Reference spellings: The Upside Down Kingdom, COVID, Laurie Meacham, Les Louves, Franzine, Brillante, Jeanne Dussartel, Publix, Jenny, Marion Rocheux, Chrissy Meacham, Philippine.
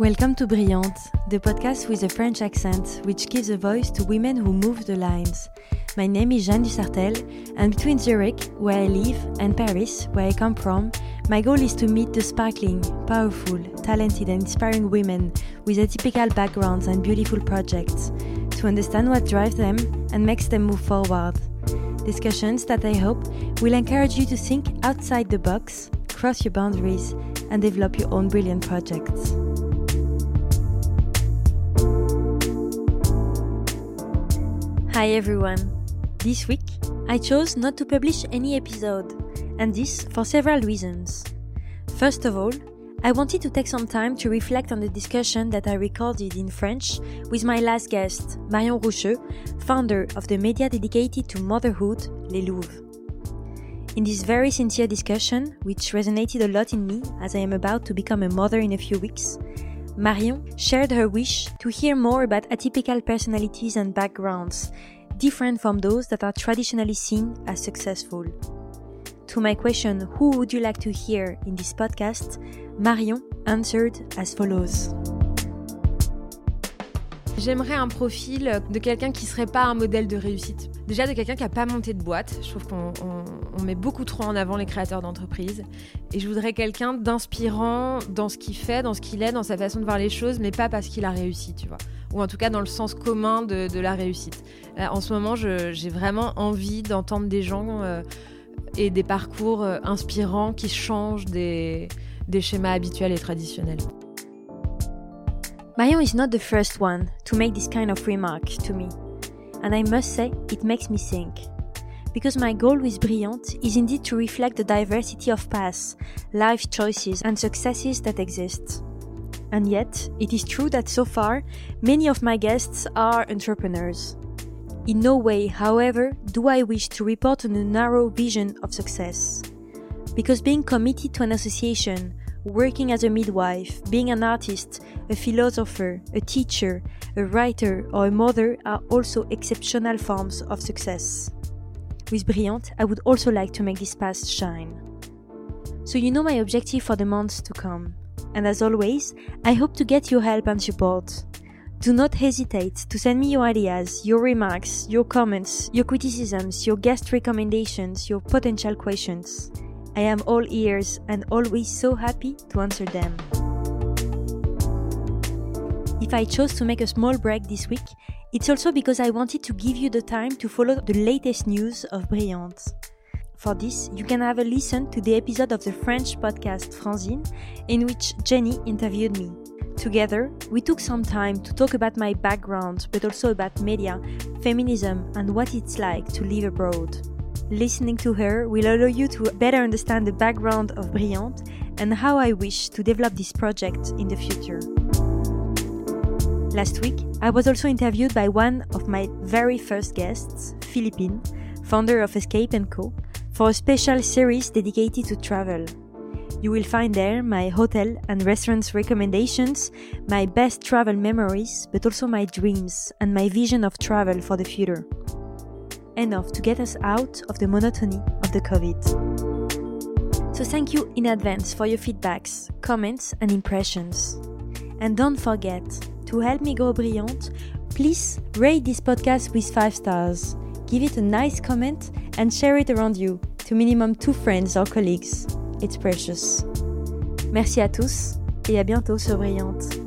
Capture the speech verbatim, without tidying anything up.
Welcome to Brillante, the podcast with a French accent which gives a voice to women who move the lines. My name is Jeanne Dussartel, and between Zurich, where I live, and Paris, where I come from, my goal is to meet the sparkling, powerful, talented and inspiring women with atypical backgrounds and beautiful projects, to understand what drives them and makes them move forward. Discussions that I hope will encourage you to think outside the box, cross your boundaries and develop your own brilliant projects. Hi everyone! This week, I chose not to publish any episode, and this for several reasons. First of all, I wanted to take some time to reflect on the discussion that I recorded in French with my last guest, Marion Rocheux, founder of the media dedicated to motherhood, Les Louves. In this very sincere discussion, which resonated a lot in me as I am about to become a mother in a few weeks, Marion shared her wish to hear more about atypical personalities and backgrounds, different from those that are traditionally seen as successful. To my question, who would you like to hear in this podcast, Marion answered as follows. J'aimerais un profil de quelqu'un qui ne serait pas un modèle de réussite. Déjà de quelqu'un qui n'a pas monté de boîte. Je trouve qu'on on, on met beaucoup trop en avant les créateurs d'entreprises. Et je voudrais quelqu'un d'inspirant dans ce qu'il fait, dans ce qu'il est, dans sa façon de voir les choses, mais pas parce qu'il a réussi, tu vois. Ou en tout cas dans le sens commun de, de la réussite. En ce moment, je, j'ai vraiment envie d'entendre des gens euh, et des parcours euh, inspirants qui changent des, des schémas habituels et traditionnels. Marion is not the first one to make this kind of remark to me, and I must say it makes me think. Because my goal with Brillante is indeed to reflect the diversity of paths, life choices and successes that exist. And yet, it is true that so far, many of my guests are entrepreneurs. In no way, however, do I wish to report on a narrow vision of success. Because being committed to an association, working as a midwife, being an artist, a philosopher, a teacher, a writer or a mother are also exceptional forms of success. With Brillante, I would also like to make this past shine. So you know my objective for the months to come. And as always, I hope to get your help and support. Do not hesitate to send me your ideas, your remarks, your comments, your criticisms, your guest recommendations, your potential questions. I am all ears and always so happy to answer them. If I chose to make a small break this week, it's also because I wanted to give you the time to follow the latest news of Brillante. For this, you can have a listen to the episode of the French podcast Franzine, in which Jenny interviewed me. Together, we took some time to talk about my background, but also about media, feminism, and what it's like to live abroad. Listening to her will allow you to better understand the background of Brillante and how I wish to develop this project in the future. Last week, I was also interviewed by one of my very first guests, Philippine, founder of Escape and Co, for a special series dedicated to travel. You will find there my hotel and restaurants recommendations, my best travel memories, but also my dreams and my vision of travel for the future. Enough to get us out of the monotony of the COVID. So thank you in advance for your feedbacks, comments and impressions. And don't forget, to help me grow Brillante, please rate this podcast with five stars, give it a nice comment and share it around you, to minimum two friends or colleagues. It's precious. Merci à tous et à bientôt sur Brillante.